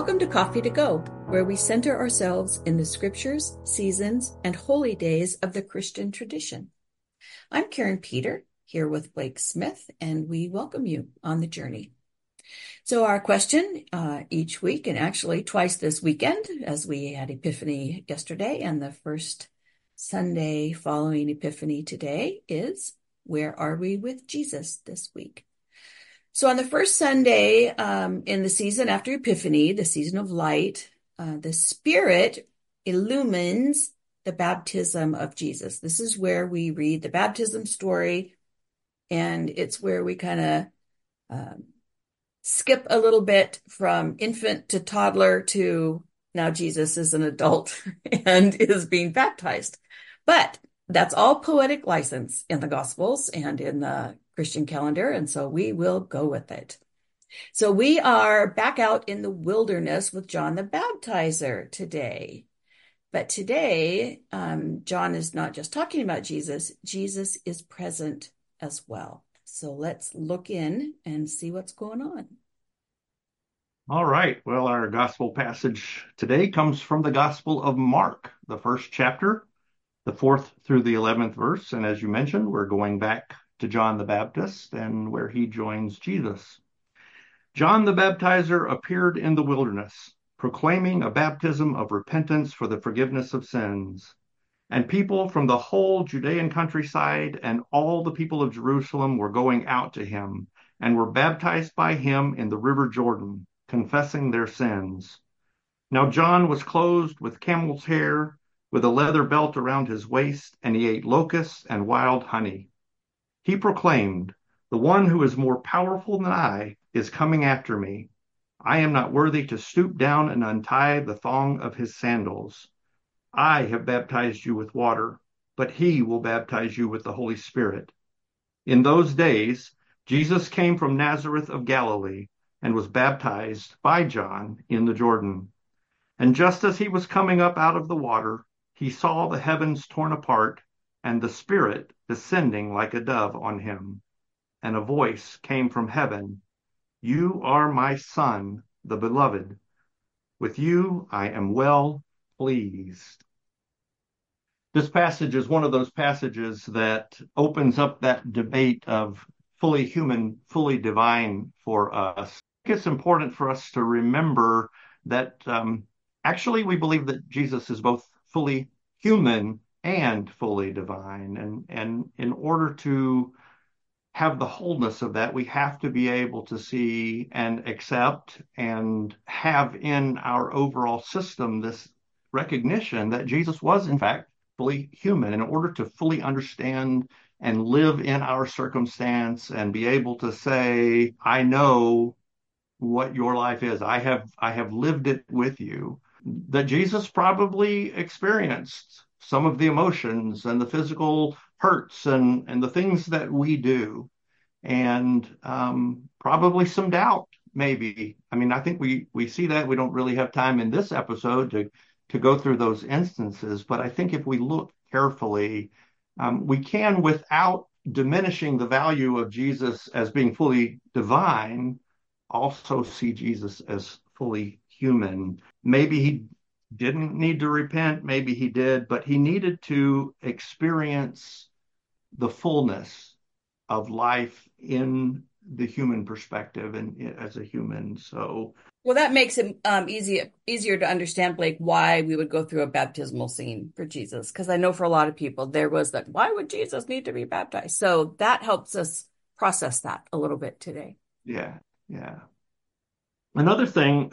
Welcome to Coffee to Go, where we center ourselves in the scriptures, seasons, and holy days of the Christian tradition. I'm Karin Peter, here with Blake Smith, and we welcome you on the journey. So our question each week, and actually twice this weekend, as we had Epiphany yesterday and the first Sunday following Epiphany today, is where are we with Jesus this week? So on the first Sunday in the season after Epiphany, the season of light, the Spirit illumines the baptism of Jesus. This is where we read the baptism story, and it's where we kind of skip a little bit from infant to toddler to now Jesus is an adult and is being baptized. But that's all poetic license in the Gospels and in the Christian calendar, and so we will go with it. So we are back out in the wilderness with John the Baptizer today. But today, John is not just talking about Jesus. Jesus is present as well. So let's look in and see what's going on. All right. Well, our gospel passage today comes from the Gospel of Mark, the first chapter, the 4th through the 11th verse. And as you mentioned, we're going back to John the Baptist and where he joins Jesus. John the Baptizer appeared in the wilderness, proclaiming a baptism of repentance for the forgiveness of sins. And people from the whole Judean countryside and all the people of Jerusalem were going out to him and were baptized by him in the river Jordan, confessing their sins. Now John was clothed with camel's hair, with a leather belt around his waist, and he ate locusts and wild honey. He proclaimed, "The one who is more powerful than I is coming after me. I am not worthy to stoop down and untie the thong of his sandals. I have baptized you with water, but he will baptize you with the Holy Spirit." In those days, Jesus came from Nazareth of Galilee and was baptized by John in the Jordan. And just as he was coming up out of the water, he saw the heavens torn apart and the Spirit descending like a dove on him. And a voice came from heaven, "You are my Son, the Beloved. With you I am well pleased." This passage is one of those passages that opens up that debate of fully human, fully divine for us. I think it's important for us to remember that actually we believe that Jesus is both fully human and fully divine. And in order to have the wholeness of that, we have to be able to see and accept and have in our overall system this recognition that Jesus was, in fact, fully human. In order to fully understand and live in our circumstance and be able to say, "I know what your life is. I have lived it with you," that Jesus probably experienced some of the emotions and the physical hurts and the things that we do, and probably some doubt, maybe. I mean, I think we see that. We don't really have time in this episode to go through those instances, but I think if we look carefully, we can, without diminishing the value of Jesus as being fully divine, also see Jesus as fully human. Maybe he didn't need to repent, maybe he did, but he needed to experience the fullness of life in the human perspective and as a human. So, well, that makes it easier to understand, Blake, why we would go through a baptismal scene for Jesus, because I know for a lot of people there was that, why would Jesus need to be baptized? So that helps us process that a little bit today. Yeah. Another thing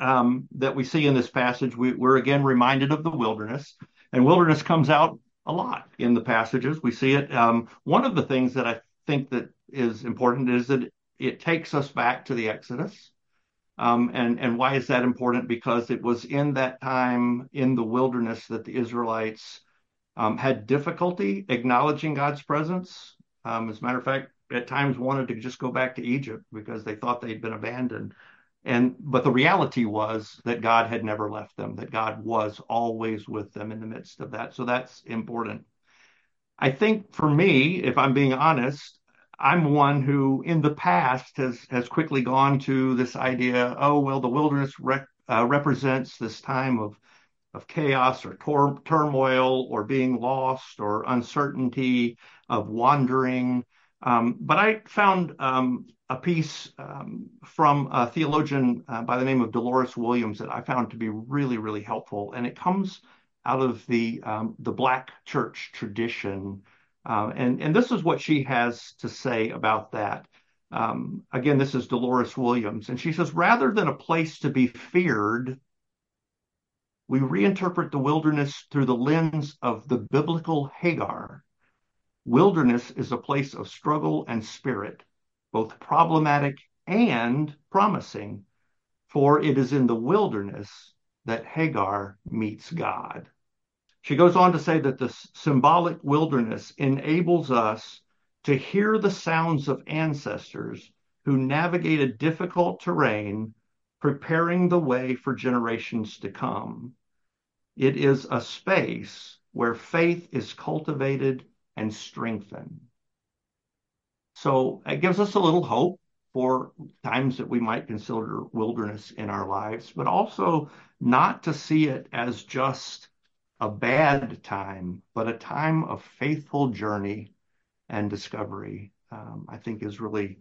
that we see in this passage, we're again reminded of the wilderness, and wilderness comes out a lot in the passages. We see it. One of the things that I think that is important is that it takes us back to the Exodus. And why is that important? Because it was in that time in the wilderness that the Israelites had difficulty acknowledging God's presence. As a matter of fact, at times wanted to just go back to Egypt because they thought they'd been abandoned. But the reality was that God had never left them, that God was always with them in the midst of that. So that's important. I think for me, if I'm being honest, I'm one who in the past has quickly gone to this idea, oh, well, the wilderness represents this time of chaos or turmoil or being lost or uncertainty, of wandering. But I found a piece from a theologian by the name of Dolores Williams that I found to be really, really helpful. And it comes out of the Black Church tradition. And this is what she has to say about that. Again, this is Dolores Williams. And she says, rather than a place to be feared, we reinterpret the wilderness through the lens of the biblical Hagar. Wilderness is a place of struggle and spirit, both problematic and promising, for it is in the wilderness that Hagar meets God. She goes on to say that the symbolic wilderness enables us to hear the sounds of ancestors who navigated difficult terrain, preparing the way for generations to come. It is a space where faith is cultivated and strengthen. So it gives us a little hope for times that we might consider wilderness in our lives, but also not to see it as just a bad time, but a time of faithful journey and discovery, I think is really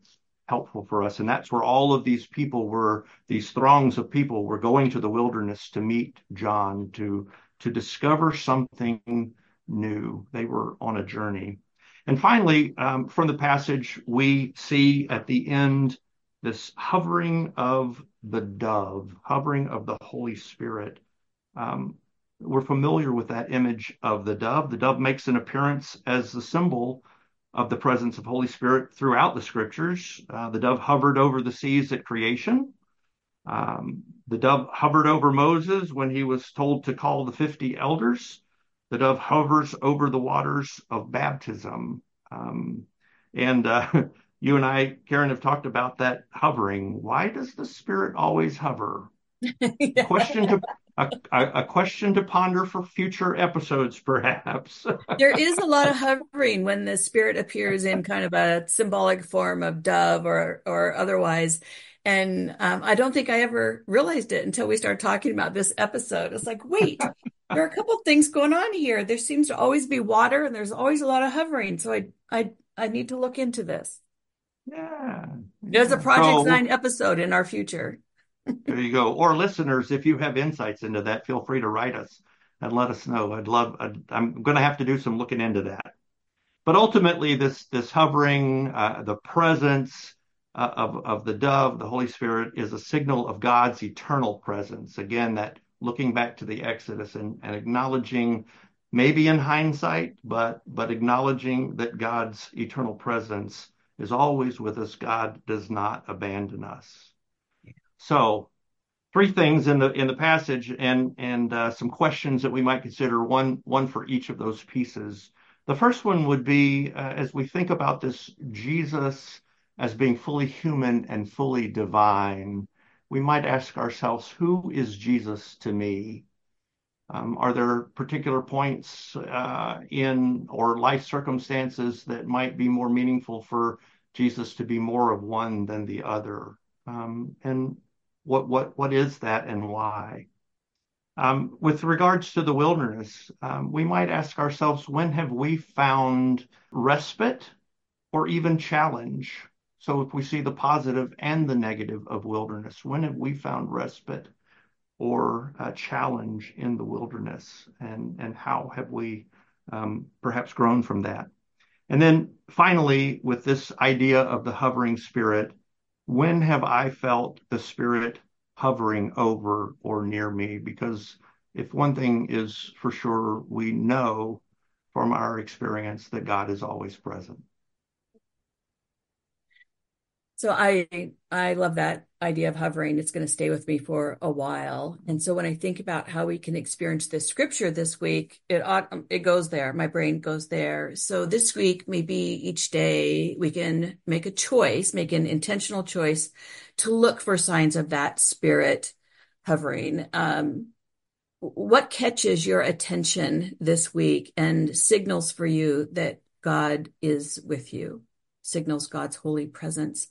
helpful for us. And that's where all of these people were, these throngs of people were going to the wilderness to meet John, to discover something new. They were on a journey. And finally, from the passage, we see at the end this hovering of the dove, hovering of the Holy Spirit. We're familiar with that image of the dove. The dove makes an appearance as the symbol of the presence of Holy Spirit throughout the scriptures. The dove hovered over the seas at creation. The dove hovered over Moses when he was told to call the 50 elders. The dove hovers over the waters of baptism. And you and I, Karin, have talked about that hovering. Why does the Spirit always hover? Yeah. A question to ponder for future episodes, perhaps. There is a lot of hovering when the Spirit appears in kind of a symbolic form of dove or otherwise. And I don't think I ever realized it until we started talking about this episode. It's like, wait, there are a couple of things going on here. There seems to always be water and there's always a lot of hovering. So I need to look into this. Yeah. There's a Project Nine episode in our future. There you go. Or listeners, if you have insights into that, feel free to write us and let us know. I'm going to have to do some looking into that. But ultimately, this hovering, the presence of the dove, the Holy Spirit, is a signal of God's eternal presence. Again, that looking back to the Exodus and acknowledging, maybe in hindsight, but acknowledging that God's eternal presence is always with us. God does not abandon us. Yeah. So, three things in the passage, and some questions that we might consider. One for each of those pieces. The first one would be as we think about this Jesus as being fully human and fully divine, we might ask ourselves, who is Jesus to me? Are there particular points in or life circumstances that might be more meaningful for Jesus to be more of one than the other? And what is that and why? With regards to the wilderness, we might ask ourselves, when have we found respite or even challenge? So if we see the positive and the negative of wilderness, when have we found respite or a challenge in the wilderness? And how have we perhaps grown from that? And then finally, with this idea of the hovering Spirit, when have I felt the Spirit hovering over or near me? Because if one thing is for sure, we know from our experience that God is always present. So I love that idea of hovering. It's going to stay with me for a while. And so when I think about how we can experience this scripture this week, it goes there. My brain goes there. So this week, maybe each day, we can make a choice, make an intentional choice to look for signs of that Spirit hovering. What catches your attention this week and signals for you that God is with you? Signals God's holy presence.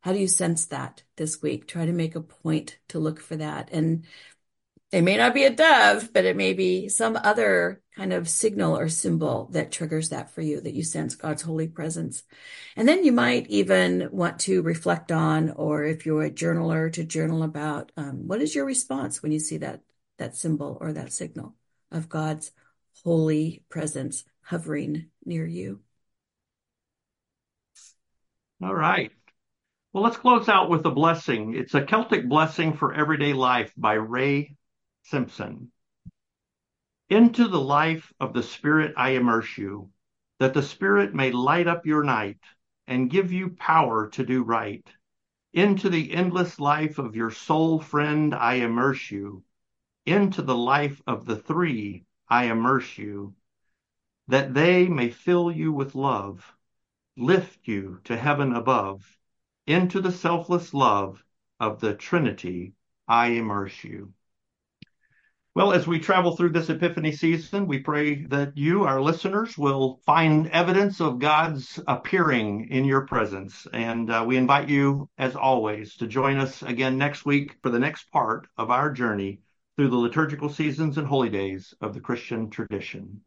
How do you sense that this week? Try to make a point to look for that. And it may not be a dove, but it may be some other kind of signal or symbol that triggers that for you, that you sense God's holy presence. And then you might even want to reflect on, or if you're a journaler, to journal about what is your response when you see that symbol or that signal of God's holy presence hovering near you. All right. Well, let's close out with a blessing. It's a Celtic blessing for everyday life by Ray Simpson. Into the life of the Spirit I immerse you, that the Spirit may light up your night and give you power to do right. Into the endless life of your soul friend I immerse you. Into the life of the three I immerse you, that they may fill you with love, lift you to heaven above. Into the selfless love of the Trinity I immerse you. Well, as we travel through this Epiphany season, we pray that you, our listeners, will find evidence of God's appearing in your presence. And we invite you, as always, to join us again next week for the next part of our journey through the liturgical seasons and holy days of the Christian tradition.